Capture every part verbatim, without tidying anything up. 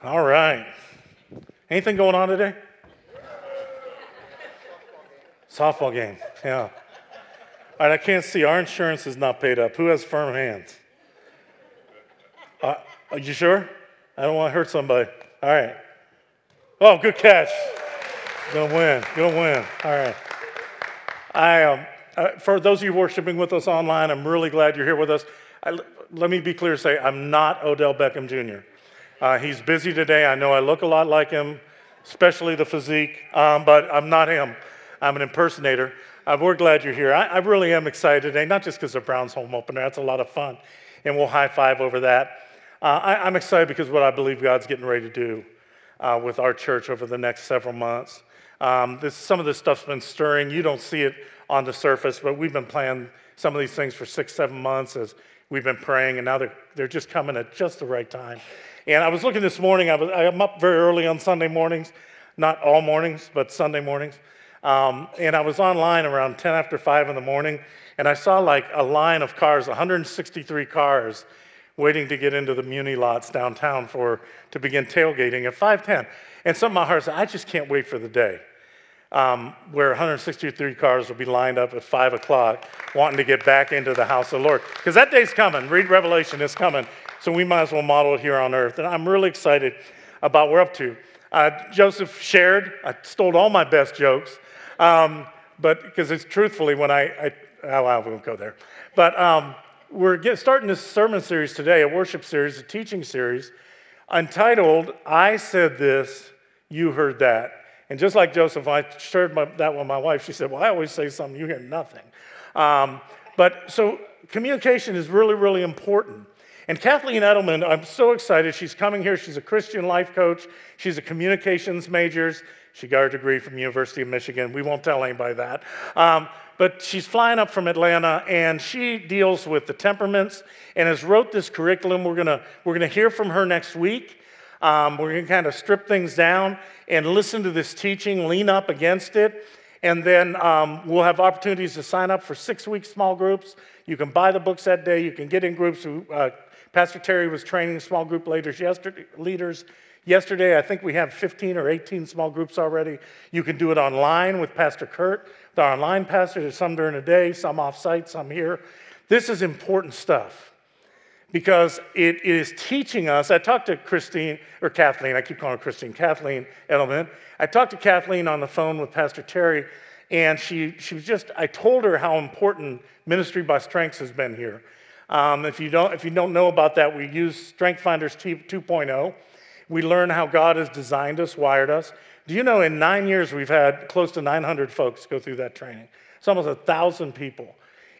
All right. Anything going on today? Softball game. Yeah. All right, I can't see. Our insurance is not paid up. Who has firm hands? Uh, are you sure? I don't want to hurt somebody. All right. Oh, good catch. Good win. Good win. All right. I um, uh, for those of you worshiping with us online, I'm really glad you're here with us. I, let me be clear to say I'm not Odell Beckham Junior Uh, he's busy today. I know I look a lot like him, especially the physique, um, but I'm not him. I'm an impersonator. Uh, we're glad you're here. I, I really am excited today, not just because of Brown's Home Opener. That's a lot of fun, and we'll high-five over that. Uh, I, I'm excited because what I believe God's getting ready to do uh, with our church over the next several months. Um, this, some of this stuff's been stirring. You don't see it on the surface, but we've been planning some of these things for six, seven months as we've been praying, and now they're, they're just coming at just the right time. And I was looking this morning. I was, I'm up very early on Sunday mornings, not all mornings, but Sunday mornings. Um, and I was online around ten after five in the morning, and I saw like a line of cars, one hundred sixty-three cars, waiting to get into the Muni lots downtown for to begin tailgating at five ten. And some of my heart said, I just can't wait for the day um, where one hundred sixty-three cars will be lined up at five o'clock wanting to get back into the house of the Lord. Because that day's coming. Read Revelation, it's coming. So we might as well model it here on earth. And I'm really excited about what we're up to. Uh, Joseph shared. I stole all my best jokes. Um, but because it's truthfully when I, I oh, I won't go there. But um, we're get, starting this sermon series today, a worship series, a teaching series, entitled, I Said This, You Heard That. And just like Joseph, I shared my, that with my wife. She said, well, I always say something, you hear nothing. Um, but so communication is really, really important. And Kathleen Edelman, I'm so excited. She's coming here. She's a Christian life coach. She's a communications major. She got her degree from University of Michigan. We won't tell anybody that. Um, but she's flying up from Atlanta, and she deals with the temperaments and has wrote this curriculum. We're gonna we're gonna hear from her next week. Um, we're gonna kind of strip things down and listen to this teaching, lean up against it. And then um, we'll have opportunities to sign up for six-week small groups. You can buy the books that day. You can get in groups. Uh, Pastor Terry was training small group leaders yesterday, leaders yesterday. I think we have fifteen or eighteen small groups already. You can do it online with Pastor Kurt, the online pastor. There's some during the day, some off-site, some here. This is important stuff because it, it is teaching us. I talked to Christine, or Kathleen, I keep calling her Christine, Kathleen Edelman. I talked to Kathleen on the phone with Pastor Terry, and she, she was just, I told her how important Ministry by Strengths has been here. Um, if you don't, if you don't know about that, we use StrengthFinders two point oh. We learn how God has designed us, wired us. Do you know in nine years we've had close to nine hundred folks go through that training? It's almost one thousand people.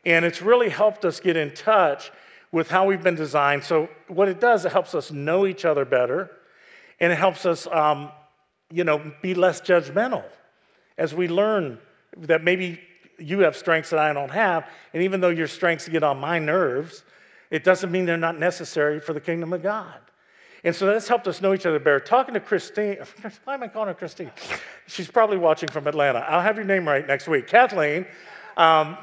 And it's really helped us get in touch with how we've been designed. So what it does, it helps us know each other better, and it helps us, um, you know, be less judgmental as we learn that maybe you have strengths that I don't have, and even though your strengths get on my nerves, it doesn't mean they're not necessary for the kingdom of God. And so that's helped us know each other better. Talking to Christine, why am I calling her Christine? She's probably watching from Atlanta. I'll have your name right next week. Kathleen, um,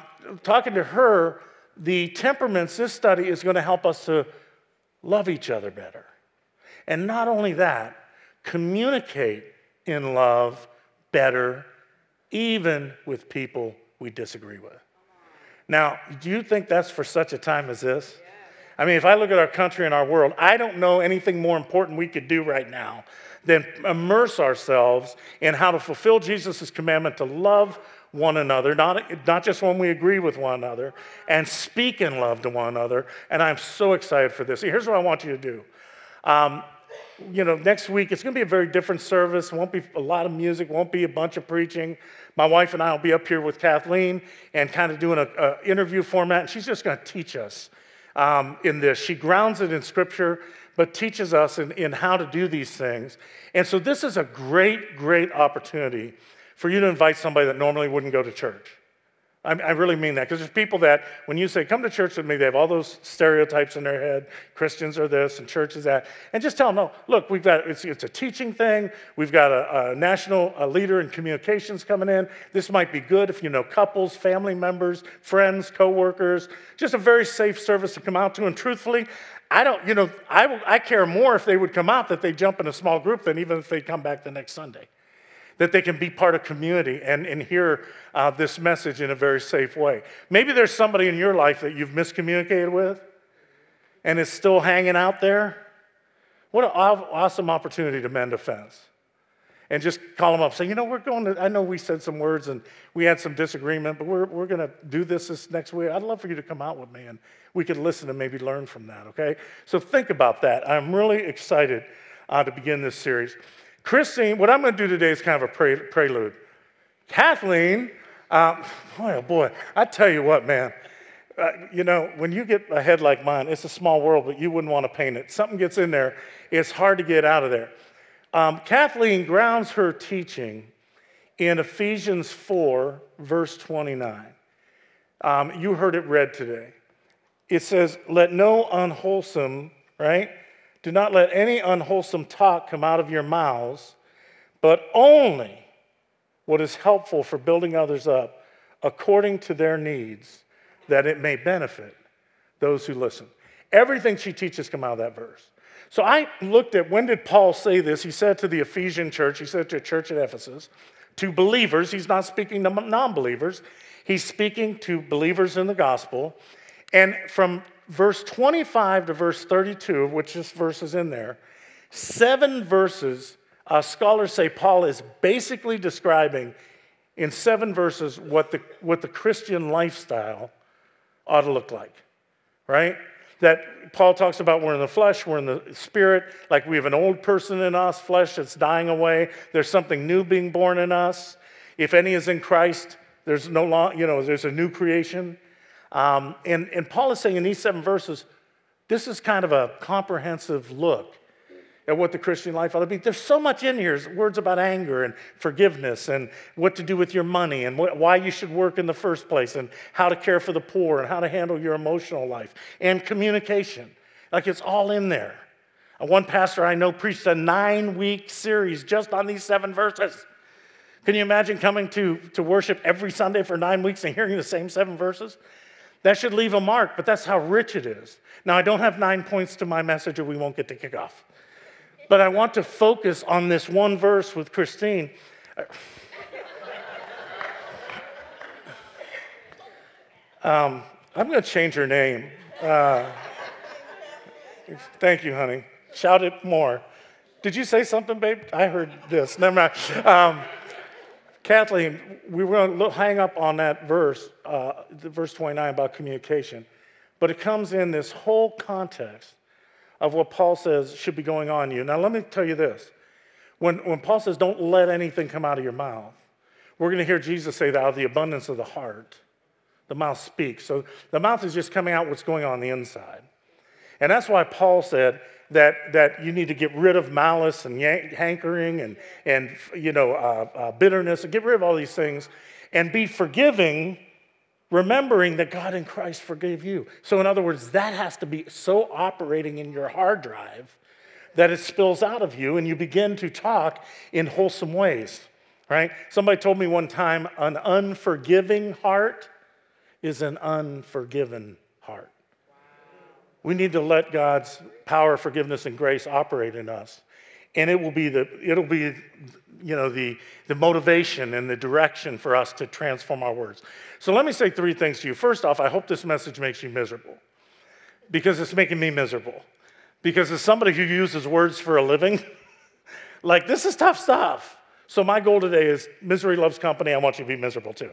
talking to her, the temperaments, this study is going to help us to love each other better. And not only that, communicate in love better, even with people we disagree with. Now, do you think that's for such a time as this? I mean, if I look at our country and our world, I don't know anything more important we could do right now than immerse ourselves in how to fulfill Jesus' commandment to love one another, not, not just when we agree with one another, and speak in love to one another. And I'm so excited for this. Here's what I want you to do. Um, you know, next week, it's going to be a very different service. Won't be a lot of music. Won't be a bunch of preaching. My wife and I will be up here with Kathleen and kind of doing an interview format. And she's just going to teach us. Um, in this. She grounds it in Scripture, but teaches us in, in how to do these things. And so this is a great, great opportunity for you to invite somebody that normally wouldn't go to church. I, I really mean that, because there's people that, when you say, come to church with me, they have all those stereotypes in their head. Christians are this, and church is that. And just tell them, no, look, we've got, it's, it's a teaching thing. We've got a, a national a leader in communications coming in. This might be good if you know couples, family members, friends, coworkers. Just a very safe service to come out to. And truthfully, I don't, you know, I, I care more if they would come out that they jump in a small group than even if they come back the next Sunday, that they can be part of community and, and hear uh, this message in a very safe way. Maybe there's somebody in your life that you've miscommunicated with and is still hanging out there. What an awesome opportunity to mend a fence and just call them up and say, you know, we're going to, I know we said some words and we had some disagreement, but we're we're going to do this this next week. I'd love for you to come out with me and we could listen and maybe learn from that, okay? So think about that. I'm really excited uh, to begin this series. Christine, what I'm going to do today is kind of a pre- prelude. Kathleen, um, boy, oh boy, I tell you what, man. Uh, you know, when you get a head like mine, it's a small world, but you wouldn't want to paint it. Something gets in there, it's hard to get out of there. Um, Kathleen grounds her teaching in Ephesians four, verse twenty-nine. Um, you heard it read today. It says, let no unwholesome, right? Do not let any unwholesome talk come out of your mouths, but only what is helpful for building others up according to their needs, that it may benefit those who listen. Everything she teaches come out of that verse. So I looked at, when did Paul say this? He said to the Ephesian church, he said to a church at Ephesus, to believers. He's not speaking to non-believers. He's speaking to believers in the gospel. And from verse twenty-five to verse thirty-two, which this verse is in there, seven verses, uh, scholars say Paul is basically describing in seven verses what the, what the Christian lifestyle ought to look like, right? That Paul talks about we're in the flesh, we're in the spirit, like we have an old person in us, flesh that's dying away. There's something new being born in us. If any is in Christ, there's no long, you know, there's a new creation. Um, and, and Paul is saying in these seven verses, this is kind of a comprehensive look at what the Christian life ought to be. There's so much in here, words about anger and forgiveness and what to do with your money and wh- why you should work in the first place and how to care for the poor and how to handle your emotional life and communication. Like, it's all in there. Uh, one pastor I know preached a nine-week series just on these seven verses. Can you imagine coming to, to worship every Sunday for nine weeks and hearing the same seven verses? That should leave a mark, but that's how rich it is. Now, I don't have nine points to my message or we won't get to kick off. But I want to focus on this one verse with Christine. um, I'm going to change her name. Uh, thank you, honey. Shout it more. Did you say something, babe? I heard this. Never mind. Um, Kathleen, we were going to hang up on that verse, uh, verse twenty-nine about communication, but it comes in this whole context of what Paul says should be going on in you. Now, let me tell you this. When, when Paul says, don't let anything come out of your mouth, we're going to hear Jesus say that out of the abundance of the heart, the mouth speaks. So the mouth is just coming out what's going on, on the inside. And that's why Paul said that, that you need to get rid of malice and hankering and, and you know, uh, uh, bitterness, and get rid of all these things and be forgiving, remembering that God in Christ forgave you. So in other words, that has to be so operating in your hard drive that it spills out of you and you begin to talk in wholesome ways, right? Somebody told me one time, an unforgiving heart is an unforgiven heart. Wow. We need to let God's power, forgiveness, and grace operate in us. And it will be the it'll be you know the the motivation and the direction for us to transform our words. So let me say three things to you. First off, I hope this message makes you miserable, because it's making me miserable. Because as somebody who uses words for a living, like, this is tough stuff. So my goal today is misery loves company. I want you to be miserable too.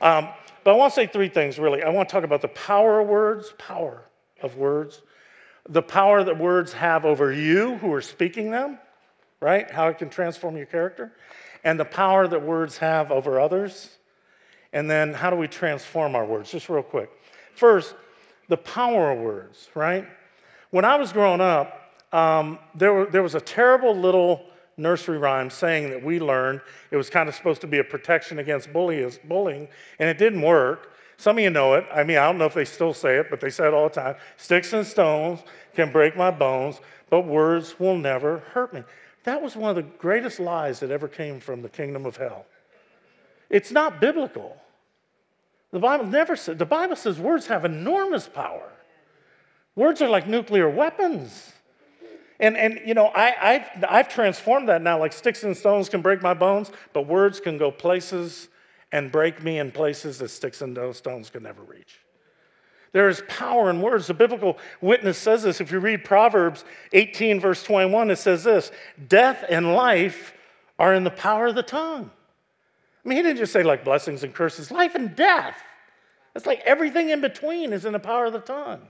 Um, but I want to say three things really. I want to talk about the power of words, power of words, the power that words have over you who are speaking them, right? How it can transform your character, and the power that words have over others, and then how do we transform our words? Just real quick. First, the power of words, right? When I was growing up, um, there, were, there was a terrible little nursery rhyme saying that we learned. It was kind of supposed to be a protection against bullying, and it didn't work. Some of you know it. I mean, I don't know if they still say it, but they say it all the time. Sticks and stones can break my bones, but words will never hurt me. That was one of the greatest lies that ever came from the kingdom of hell. It's not biblical. The Bible never said, the Bible says words have enormous power. Words are like nuclear weapons. And, and you know, I, I've, I've transformed that now. Like sticks and stones can break my bones, but words can go places and break me in places that sticks and stones can never reach. There is power in words. The biblical witness says this. If you read Proverbs eighteen, verse twenty-one, it says this: death and life are in the power of the tongue. I mean, he didn't just say like blessings and curses. Life and death. It's like everything in between is in the power of the tongue.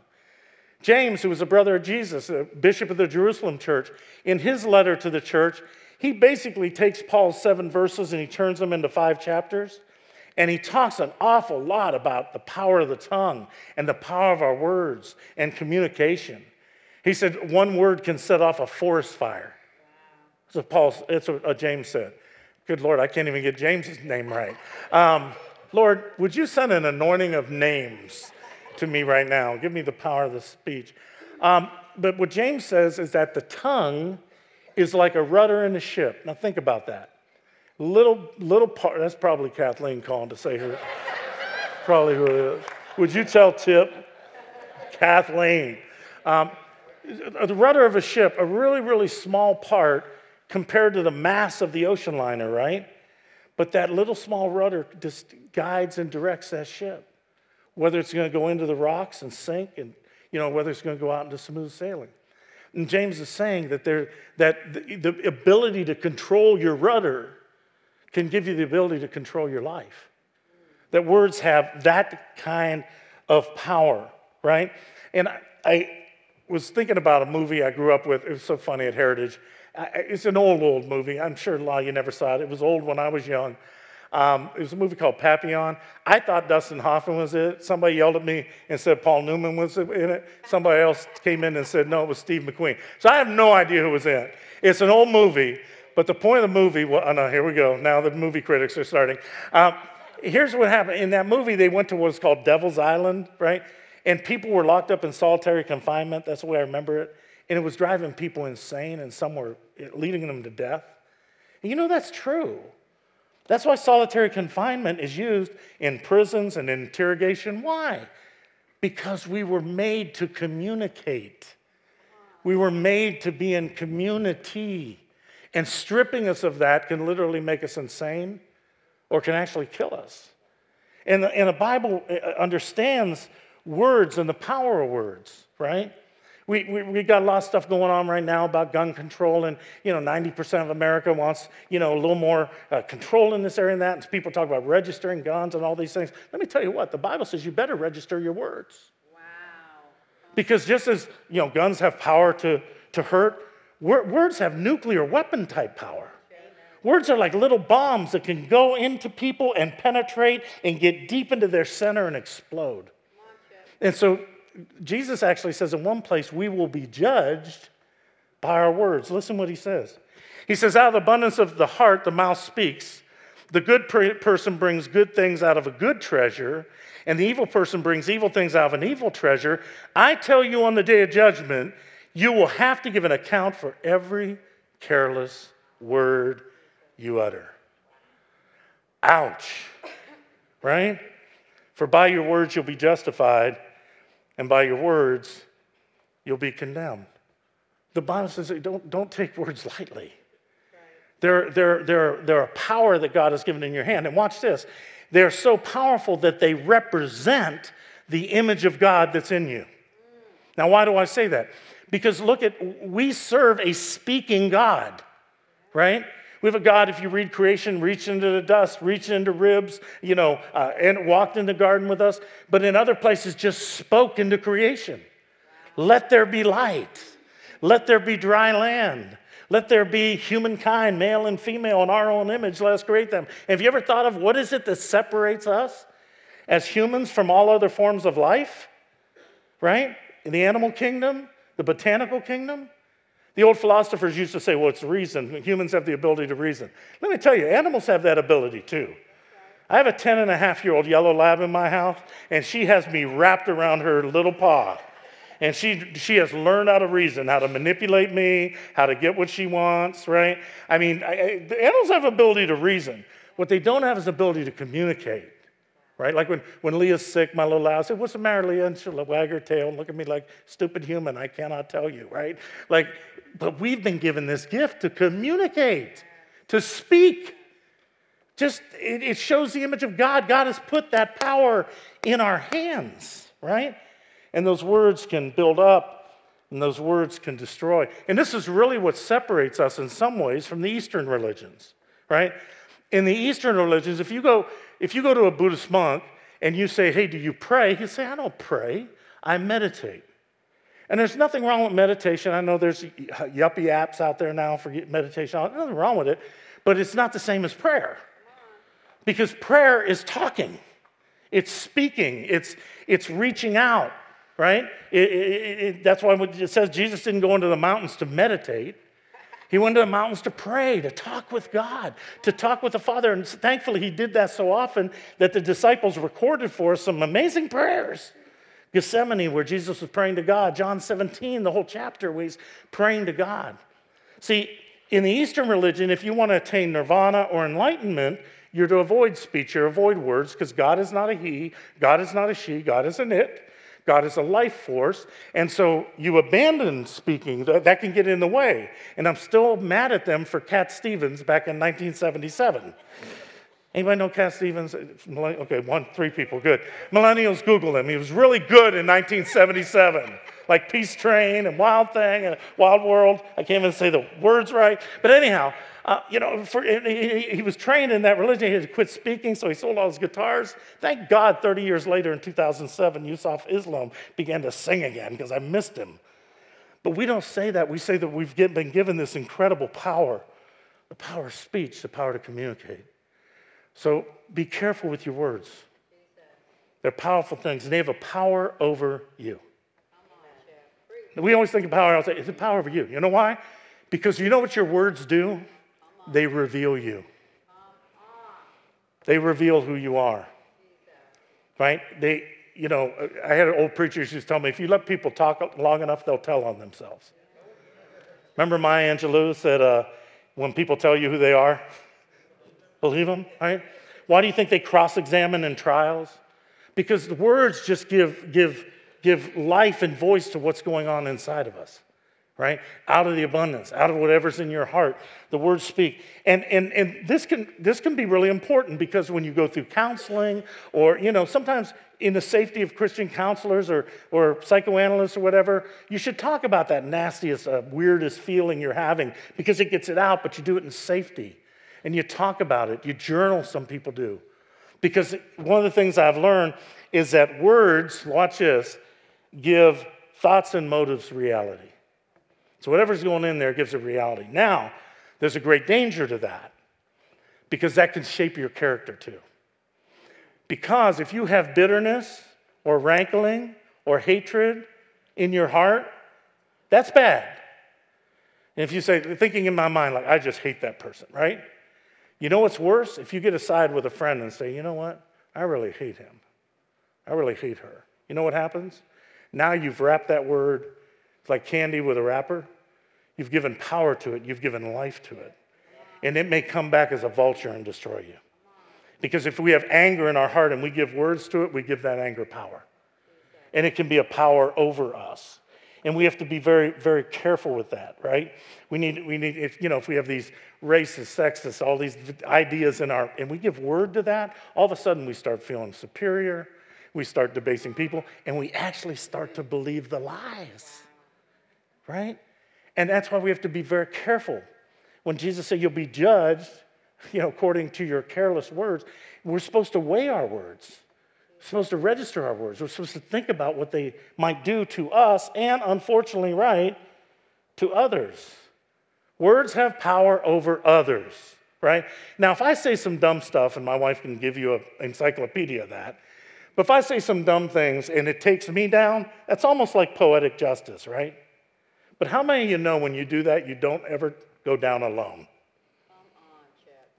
James, who was a brother of Jesus, a bishop of the Jerusalem church, in his letter to the church, he basically takes Paul's seven verses and he turns them into five chapters. And he talks an awful lot about the power of the tongue and the power of our words and communication. He said one word can set off a forest fire. So Paul, it's what James said. Good Lord, I can't even get James's name right. Um, Lord, would you send an anointing of names to me right now? Give me the power of the speech. Um, but what James says is that the tongue is like a rudder in a ship. Now think about that. Little, little part, that's probably Kathleen calling to say her, probably who it is. Would you tell Tip? Kathleen. Um, the rudder of a ship, a really, really small part compared to the mass of the ocean liner, right? But that little small rudder just guides and directs that ship, whether it's going to go into the rocks and sink and, you know, whether it's going to go out into smooth sailing. And James is saying that, there, that the, the ability to control your rudder can give you the ability to control your life. That words have that kind of power, right? And I, I was thinking about a movie I grew up with. It was so funny at Heritage. I, it's an old, old movie. I'm sure a lot of you never saw it. It was old when I was young. Um, it was a movie called Papillon. I thought Dustin Hoffman was in it. Somebody yelled at me and said Paul Newman was in it. Somebody else came in and said, no, it was Steve McQueen. So I have no idea who was in it. It's an old movie. But the point of the movie, well, oh no, here we go. Now the movie critics are starting. Um, here's what happened. In that movie, they went to what's called Devil's Island, right? And people were locked up in solitary confinement. That's the way I remember it. And it was driving people insane, and some were leading them to death. And you know, that's true. That's why solitary confinement is used in prisons and in interrogation. Why? Because we were made to communicate. We were made to be in community. And stripping us of that can literally make us insane or can actually kill us. And the, and the Bible understands words and the power of words, right? We, we, we got a lot of stuff going on right now about gun control, and, you know, ninety percent of America wants, you know, a little more uh, control in this area and that. And people talk about registering guns and all these things. Let me tell you what, the Bible says you better register your words. Wow. Because just as, you know, guns have power to, to hurt, words have nuclear weapon type power. Words are like little bombs that can go into people and penetrate and get deep into their center and explode. And so Jesus actually says in one place, we will be judged by our words. Listen what he says. He says, out of the abundance of the heart, the mouth speaks. The good person brings good things out of a good treasure, and the evil person brings evil things out of an evil treasure. I tell you, on the day of judgment, you will have to give an account for every careless word you utter. Ouch, right? For by your words you'll be justified, and by your words you'll be condemned. The Bible says don't, don't take words lightly. They're, they're, they're, they're a power that God has given in your hand. And watch this. They're so powerful that they represent the image of God that's in you. Now, why do I say that? Because look at, we serve a speaking God, right? We have a God, if you read creation, reached into the dust, reached into ribs, you know, uh, and walked in the garden with us, but in other places just spoke into creation. Let there be light. Let there be dry land. Let there be humankind, male and female, in our own image, let us create them. Have you ever thought of what is it that separates us as humans from all other forms of life, right? In the animal kingdom, the botanical kingdom. The old philosophers used to say, well, it's reason. Humans have the ability to reason. Let me tell you, animals have that ability too. I have a ten and a half year old yellow lab in my house, and she has me wrapped around her little paw. And she she has learned how to reason, how to manipulate me, how to get what she wants, right? I mean, I, I, the animals have the ability to reason. What they don't have is the ability to communicate, right? Like when, when Leah's sick, my little owl said, "What's the matter, Leah?" And she'll wag her tail and look at me like, "Stupid human, I cannot tell you," right? Like, but we've been given this gift to communicate, to speak. Just, it, it shows the image of God. God has put that power in our hands, right? And those words can build up, and those words can destroy. And this is really what separates us in some ways from the Eastern religions, right? In the Eastern religions, if you go, if you go to a Buddhist monk and you say, "Hey, do you pray?" He'll say, "I don't pray, I meditate." And there's nothing wrong with meditation. I know there's yuppie apps out there now for meditation. There's nothing wrong with it, but it's not the same as prayer. Because prayer is talking, it's speaking, it's, it's reaching out. Right? It, it, it, that's why it says Jesus didn't go into the mountains to meditate. He went to the mountains to pray, to talk with God, to talk with the Father. And thankfully, he did that so often that the disciples recorded for us some amazing prayers. Gethsemane, where Jesus was praying to God. John seventeen, the whole chapter where he's praying to God. See, in the Eastern religion, if you want to attain nirvana or enlightenment, you're to avoid speech, you're to avoid words, because God is not a he, God is not a she, God is an it. God is a life force, and so you abandon speaking. That can get in the way. And I'm still mad at them for Cat Stevens back in nineteen seventy-seven. Anybody know Cat Stevens? Okay, one, three people, good. Millennials, Google him. He was really good in nineteen seventy-seven, like Peace Train and Wild Thing and Wild World. I can't even say the words right. But anyhow, uh, you know, for, he, he was trained in that religion. He had to quit speaking, so he sold all his guitars. Thank God thirty years later in two thousand seven, Yusuf Islam began to sing again because I missed him. But we don't say that. We say that we've get, been given this incredible power, the power of speech, the power to communicate. So be careful with your words. They're powerful things, and they have a power over you. We always think of power, I'll say, it's a power over you. You know why? Because you know what your words do? They reveal you. They reveal who you are. Right? They, you know, I had an old preacher who used to tell me, if you let people talk long enough, they'll tell on themselves. Remember Maya Angelou said, uh, when people tell you who they are, believe them, right? Why do you think they cross-examine in trials? Because the words just give give give life and voice to what's going on inside of us, right? Out of the abundance, out of whatever's in your heart, the words speak. And and and this can this can be really important because when you go through counseling or, you know, sometimes in the safety of Christian counselors or or psychoanalysts or whatever, you should talk about that nastiest, uh, weirdest feeling you're having because it gets it out, but you do it in safety. And you talk about it. You journal, some people do. Because one of the things I've learned is that words, watch this, give thoughts and motives reality. So whatever's going in there gives it reality. Now, there's a great danger to that because that can shape your character too. Because if you have bitterness or rankling or hatred in your heart, that's bad. And if you say, thinking in my mind, like, I just hate that person, right? You know what's worse? If you get aside with a friend and say, you know what? I really hate him. I really hate her. You know what happens? Now you've wrapped that word, it's like candy with a wrapper. You've given power to it. You've given life to it. And it may come back as a vulture and destroy you. Because if we have anger in our heart and we give words to it, we give that anger power. And it can be a power over us. And we have to be very, very careful with that, right? We need, we need, if, you know, if we have these racist, sexist, all these ideas in our, and we give word to that, all of a sudden we start feeling superior, we start debasing people, and we actually start to believe the lies, right? And that's why we have to be very careful. When Jesus said you'll be judged, you know, according to your careless words, we're supposed to weigh our words. We're supposed to register our words. We're supposed to think about what they might do to us and, unfortunately, right, to others. Words have power over others, right? Now, if I say some dumb stuff, and my wife can give you an encyclopedia of that, but if I say some dumb things and it takes me down, that's almost like poetic justice, right? But how many of you know when you do that, you don't ever go down alone?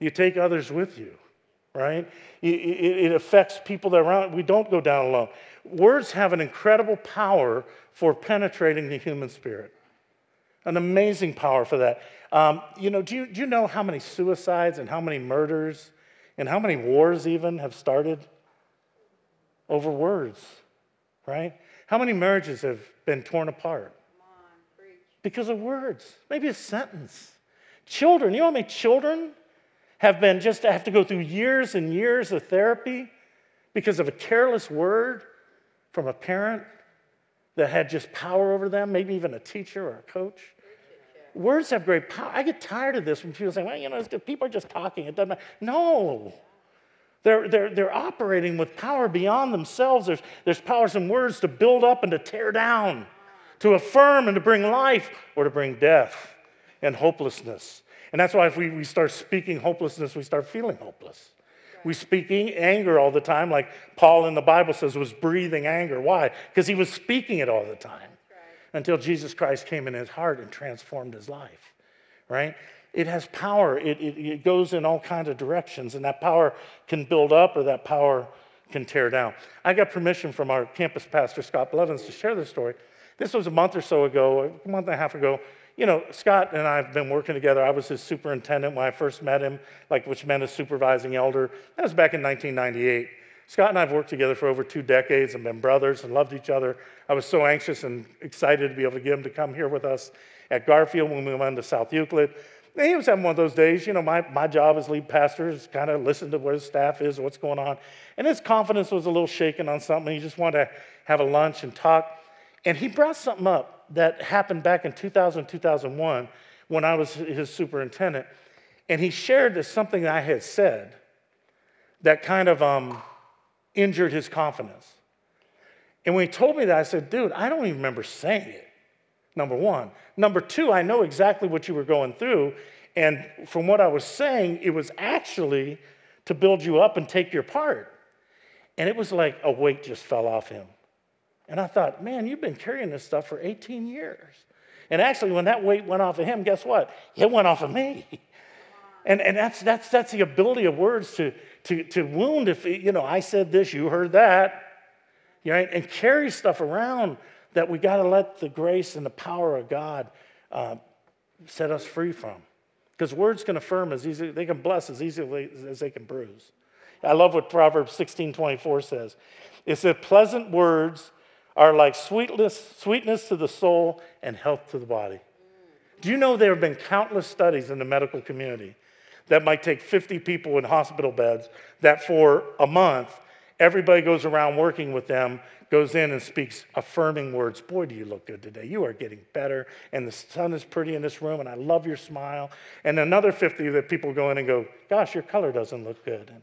You take others with you. Right? It affects people that are around. We don't go down alone. Words have an incredible power for penetrating the human spirit. An amazing power for that. Um, you know, do you, do you know how many suicides and how many murders and how many wars even have started over words, right? How many marriages have been torn apart? Come on, preach. Because of words, maybe a sentence. Children, you know how many children have been just have to go through years and years of therapy because of a careless word from a parent that had just power over them, maybe even a teacher or a coach. Words have great power. I get tired of this when people say, well, you know, it's good. People are just talking. It doesn't matter. No. They're, they're, they're operating with power beyond themselves. There's, there's powers in words to build up and to tear down, to affirm and to bring life, or to bring death and hopelessness. And that's why if we, we start speaking hopelessness, we start feeling hopeless. We speak anger all the time, like Paul in the Bible says was breathing anger. Why? Because he was speaking it all the time. Until Jesus Christ came in his heart and transformed his life, right? It has power. It, it, it goes in all kinds of directions, and that power can build up or that power can tear down. I got permission from our campus pastor, Scott Blevins, to share this story. This was a month or so ago, a month and a half ago. You know, Scott and I have been working together. I was his superintendent when I first met him, like which meant a supervising elder. That was back in nineteen ninety-eight. Scott and I have worked together for over two decades and been brothers and loved each other. I was so anxious and excited to be able to get him to come here with us at Garfield when we went to South Euclid. And he was having one of those days. You know, my, my job as lead pastor is kind of listen to where his staff is, what's going on. And his confidence was a little shaken on something. He just wanted to have a lunch and talk. And he brought something up that happened back in two thousand, two thousand one when I was his superintendent. And he shared this something I had said that kind of... um. injured his confidence. And when he told me that, I said, dude, I don't even remember saying it, number one. Number two, I know exactly what you were going through, and from what I was saying, it was actually to build you up and take your part. And it was like a weight just fell off him. And I thought, man, you've been carrying this stuff for eighteen years. And actually, when that weight went off of him, guess what? It went off of me. And and that's that's that's the ability of words to to to wound. If you know, I said this, you heard that, right? And carry stuff around that we got to let the grace and the power of God uh, set us free from, because words can affirm as easily, they can bless as easily as they can bruise. I love what Proverbs sixteen twenty-four says. It says, "Pleasant words are like sweetness sweetness to the soul and health to the body." Do you know there have been countless studies in the medical community? That might take fifty people in hospital beds, that for a month, everybody goes around working with them, goes in and speaks affirming words. Boy, do you look good today. You are getting better. And the sun is pretty in this room, and I love your smile. And another fifty that people go in and go, gosh, your color doesn't look good. And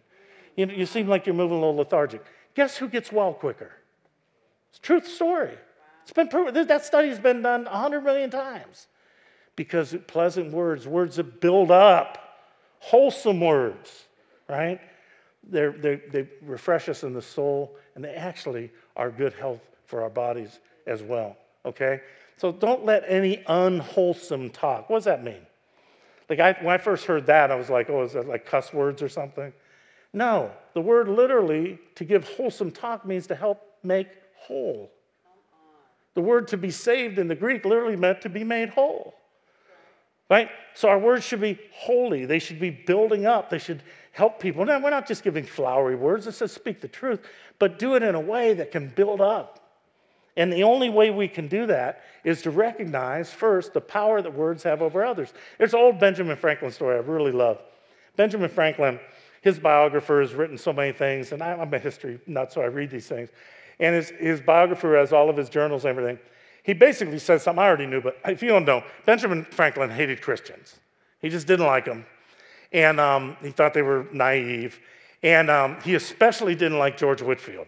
you know, you seem like you're moving a little lethargic. Guess who gets well quicker? It's a truth story. It's been proven. That study has been done one hundred million times. Because pleasant words, words that build up, wholesome words, right? They're, they they refresh us in the soul, and they actually are good health for our bodies as well, okay? So don't let any unwholesome talk. What does that mean? Like I, when I first heard that, I was like, oh, is that like cuss words or something? No, the word literally to give wholesome talk means to help make whole. The word to be saved in the Greek literally meant to be made whole. Right? So our words should be holy. They should be building up. They should help people. Now, we're not just giving flowery words. It says speak the truth, but do it in a way that can build up. And the only way we can do that is to recognize first the power that words have over others. There's an old Benjamin Franklin story I really love. Benjamin Franklin, his biographer has written so many things, and I'm a history nut, so I read these things. And his, his biographer has all of his journals and everything. He basically said something I already knew, but if you don't know, Benjamin Franklin hated Christians. He just didn't like them. And um, he thought they were naive. And um, he especially didn't like George Whitefield.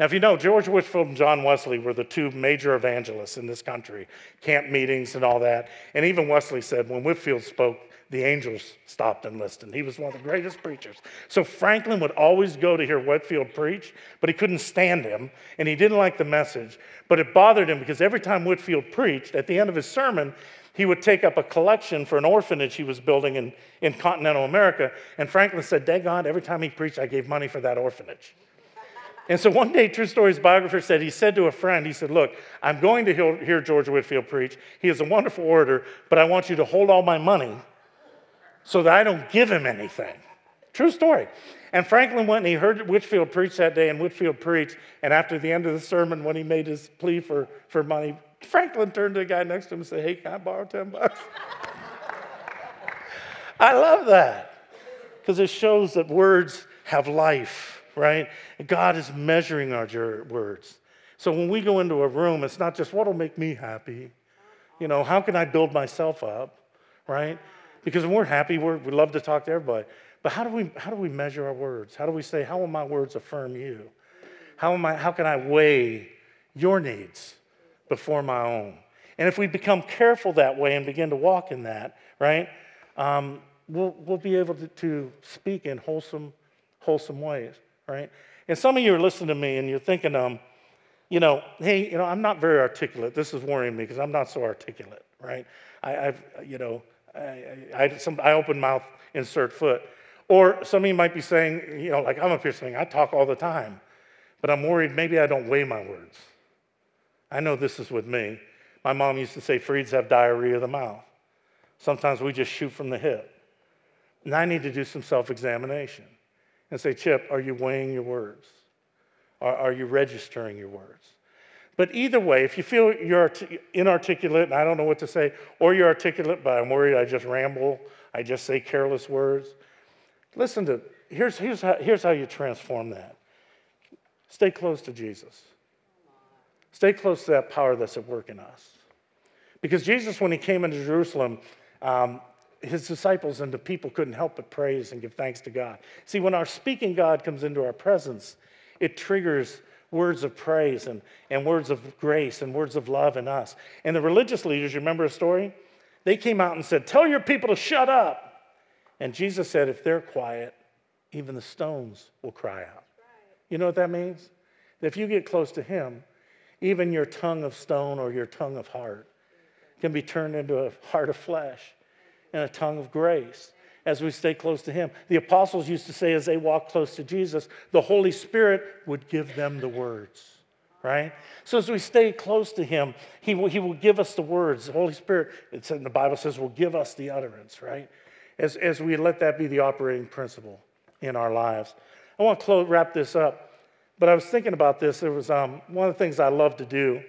Now, if you know, George Whitefield and John Wesley were the two major evangelists in this country, camp meetings and all that. And even Wesley said when Whitefield spoke, the angels stopped and listened. He was one of the greatest preachers. So Franklin would always go to hear Whitefield preach, but he couldn't stand him, and he didn't like the message. But it bothered him because every time Whitefield preached, at the end of his sermon, he would take up a collection for an orphanage he was building in, in continental America. And Franklin said, "Daggone, every time he preached, I gave money for that orphanage." And so one day, true story, his biographer said, he said to a friend, he said, "Look, I'm going to hear George Whitefield preach. He is a wonderful orator, but I want you to hold all my money so that I don't give him anything." True story. And Franklin went and he heard Whitefield preach that day, and Whitefield preached. And after the end of the sermon, when he made his plea for, for money, Franklin turned to the guy next to him and said, "Hey, can I borrow ten bucks? I love that, because it shows that words have life, right? And God is measuring our words. So when we go into a room, it's not just what'll make me happy. You know, how can I build myself up, right? Because when we're happy, we're, we love to talk to everybody. But how do we how do we measure our words? How do we say, how will my words affirm you? How am I? How can I weigh your needs before my own? And if we become careful that way and begin to walk in that, right, um, we'll we'll be able to, to speak in wholesome, wholesome ways, right? And some of you are listening to me and you're thinking, um. You know, hey, you know, I'm not very articulate. This is worrying me because I'm not so articulate, right? I, I've, you know, I, I, I, some, I open mouth, insert foot. Or some of you might be saying, you know, like I'm up here saying, I talk all the time, but I'm worried maybe I don't weigh my words. I know this is with me. My mom used to say, Freeds have diarrhea of the mouth. Sometimes we just shoot from the hip. And I need to do some self-examination and say, Chip, are you weighing your words? Are you registering your words? But either way, if you feel you're inarticulate and I don't know what to say, or you're articulate but I'm worried I just ramble, I just say careless words, listen to, here's, here's, how, here's how you transform that. Stay close to Jesus. Stay close to that power that's at work in us. Because Jesus, when he came into Jerusalem, um, his disciples and the people couldn't help but praise and give thanks to God. See, when our speaking God comes into our presence, it triggers words of praise and, and words of grace and words of love in us. And the religious leaders, you remember a story? They came out and said, tell your people to shut up. And Jesus said, if they're quiet, even the stones will cry out. Right. You know what that means? That if you get close to him, even your tongue of stone or your tongue of heart can be turned into a heart of flesh and a tongue of grace. As we stay close to him. The apostles used to say as they walked close to Jesus, the Holy Spirit would give them the words, right? So as we stay close to him, he will, he will give us the words. The Holy Spirit, it's in the Bible says, will give us the utterance, right? As, as we let that be the operating principle in our lives. I want to close, wrap this up, but I was thinking about this. There was um, one of the things I loved to do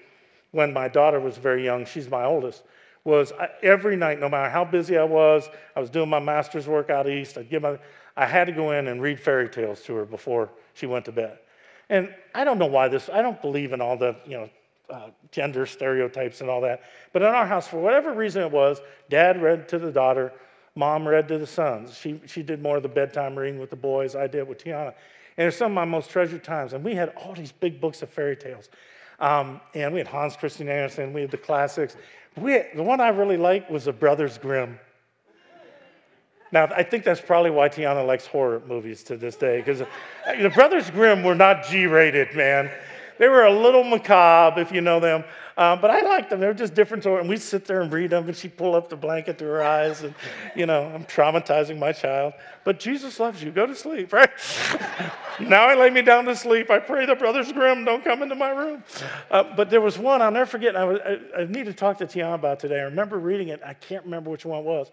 when my daughter was very young, she's my oldest, was every night, no matter how busy I was, I was doing my master's work out east, I'd give my, I had to go in and read fairy tales to her before she went to bed. And I don't know why this, I don't believe in all the, you know, uh, gender stereotypes and all that, but in our house, for whatever reason it was, dad read to the daughter, mom read to the sons. She, she did more of the bedtime reading with the boys, I did with Tiana. And it's some of my most treasured times, and we had all these big books of fairy tales. Um, and we had Hans Christian Andersen, we had the classics. We, the one I really liked was the Brothers Grimm. Now, I think that's probably why Tiana likes horror movies to this day, because the Brothers Grimm were not G-rated, man. They were a little macabre, if you know them, um, but I liked them. They were just different. And we'd sit there and read them, and she'd pull up the blanket to her eyes, and, you know, I'm traumatizing my child. But Jesus loves you. Go to sleep, right? Now I lay me down to sleep. I pray the Brothers Grimm don't come into my room. Uh, but there was one, I'll never forget, I, was, I, I need to talk to Tiana about today. I remember reading it. I can't remember which one it was.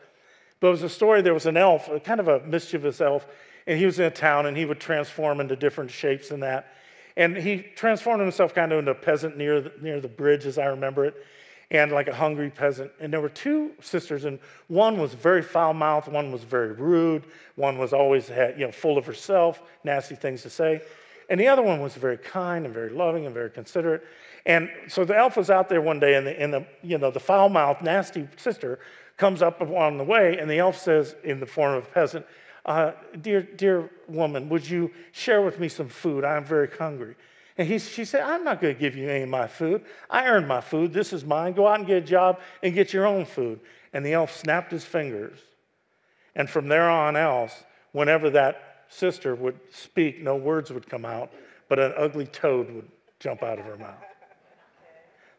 But it was a story. There was an elf, kind of a mischievous elf, and he was in a town, and he would transform into different shapes and that. And he transformed himself kind of into a peasant near the, near the bridge, as I remember it, and like a hungry peasant. And there were two sisters, and one was very foul-mouthed, one was very rude, one was always had, you know, full of herself, nasty things to say. And the other one was very kind and very loving and very considerate. And so the elf was out there one day, and the, and the you know the foul-mouthed, nasty sister comes up on the way, and the elf says, in the form of a peasant, Uh, dear, dear woman, would you share with me some food? I am very hungry. And he, she said, I'm not going to give you any of my food. I earned my food. This is mine. Go out and get a job and get your own food. And the elf snapped his fingers. And from there on else, whenever that sister would speak, no words would come out, but an ugly toad would jump out of her mouth.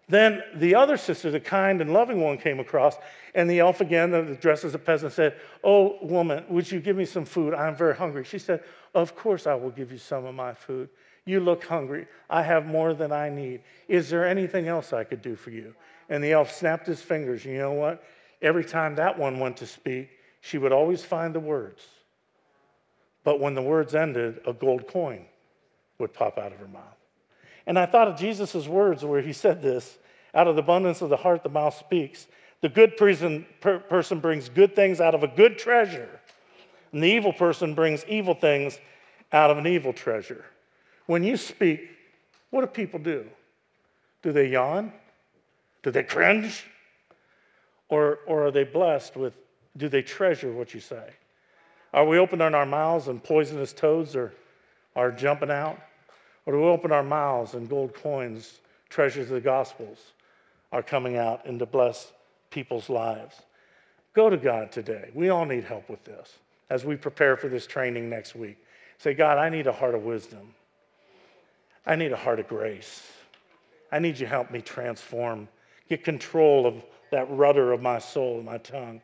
Then the other sister, the kind and loving one, came across, and the elf again, dressed as a peasant, said, oh, woman, would you give me some food? I'm very hungry. She said, of course I will give you some of my food. You look hungry. I have more than I need. Is there anything else I could do for you? And the elf snapped his fingers. You know what? Every time that one went to speak, she would always find the words But when the words ended, a gold coin would pop out of her mouth. And I thought of Jesus' words where he said this, out of the abundance of the heart, the mouth speaks. The good person, per, person brings good things out of a good treasure. And the evil person brings evil things out of an evil treasure. When you speak, what do people do? Do they yawn? Do they cringe? Or, or are they blessed with, do they treasure what you say? Are we opening our mouths and poisonous toads are, are jumping out? Or do we open our mouths and gold coins, treasures of the Gospels are coming out and to bless people's lives? Go to God today. We all need help with this as we prepare for this training next week. Say, God, I need a heart of wisdom. I need a heart of grace. I need you to help me transform, get control of that rudder of my soul and my tongue,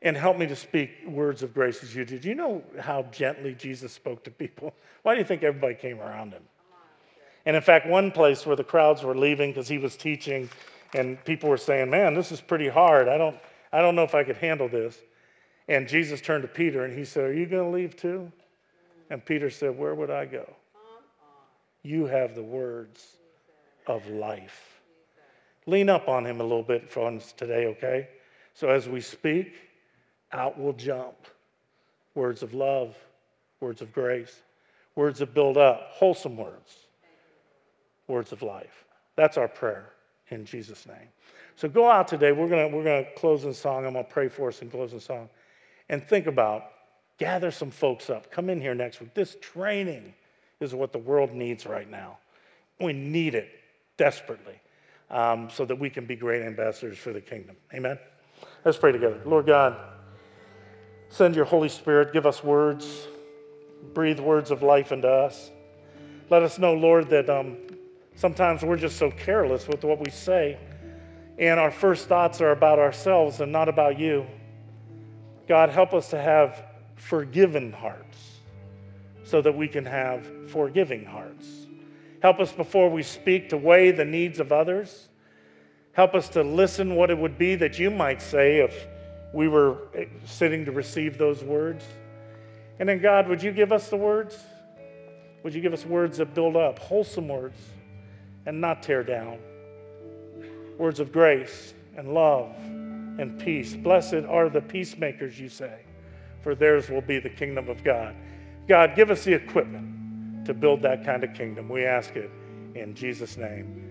and help me to speak words of grace as you did. Do you know how gently Jesus spoke to people? Why do you think everybody came around him? And in fact, one place where the crowds were leaving because he was teaching and people were saying, man, this is pretty hard. I don't, I don't know if I could handle this. And Jesus turned to Peter and he said, are you going to leave too? And Peter said, where would I go? You have the words of life. Lean up on him a little bit for us today, okay? So as we speak, out will jump words of love, words of grace, words that build up, wholesome words, words of life. That's our prayer in Jesus' name. So go out today. We're gonna we're gonna close in song. I'm gonna pray for us and close in song. And think about, gather some folks up. Come in here next week. This training is what the world needs right now. We need it desperately um, so that we can be great ambassadors for the kingdom. Amen? Let's pray together. Lord God, send your Holy Spirit. Give us words. Breathe words of life into us. Let us know, Lord, that um, sometimes we're just so careless with what we say, and our first thoughts are about ourselves and not about you. God, help us to have forgiven hearts so that we can have forgiving hearts. Help us before we speak to weigh the needs of others. Help us to listen what it would be that you might say if we were sitting to receive those words. And then, God, would you give us the words? Would you give us words that build up, wholesome words, and not tear down? Words of grace and love and peace. Blessed are the peacemakers, you say, for theirs will be the kingdom of God. God, give us the equipment to build that kind of kingdom. We ask it in Jesus' name.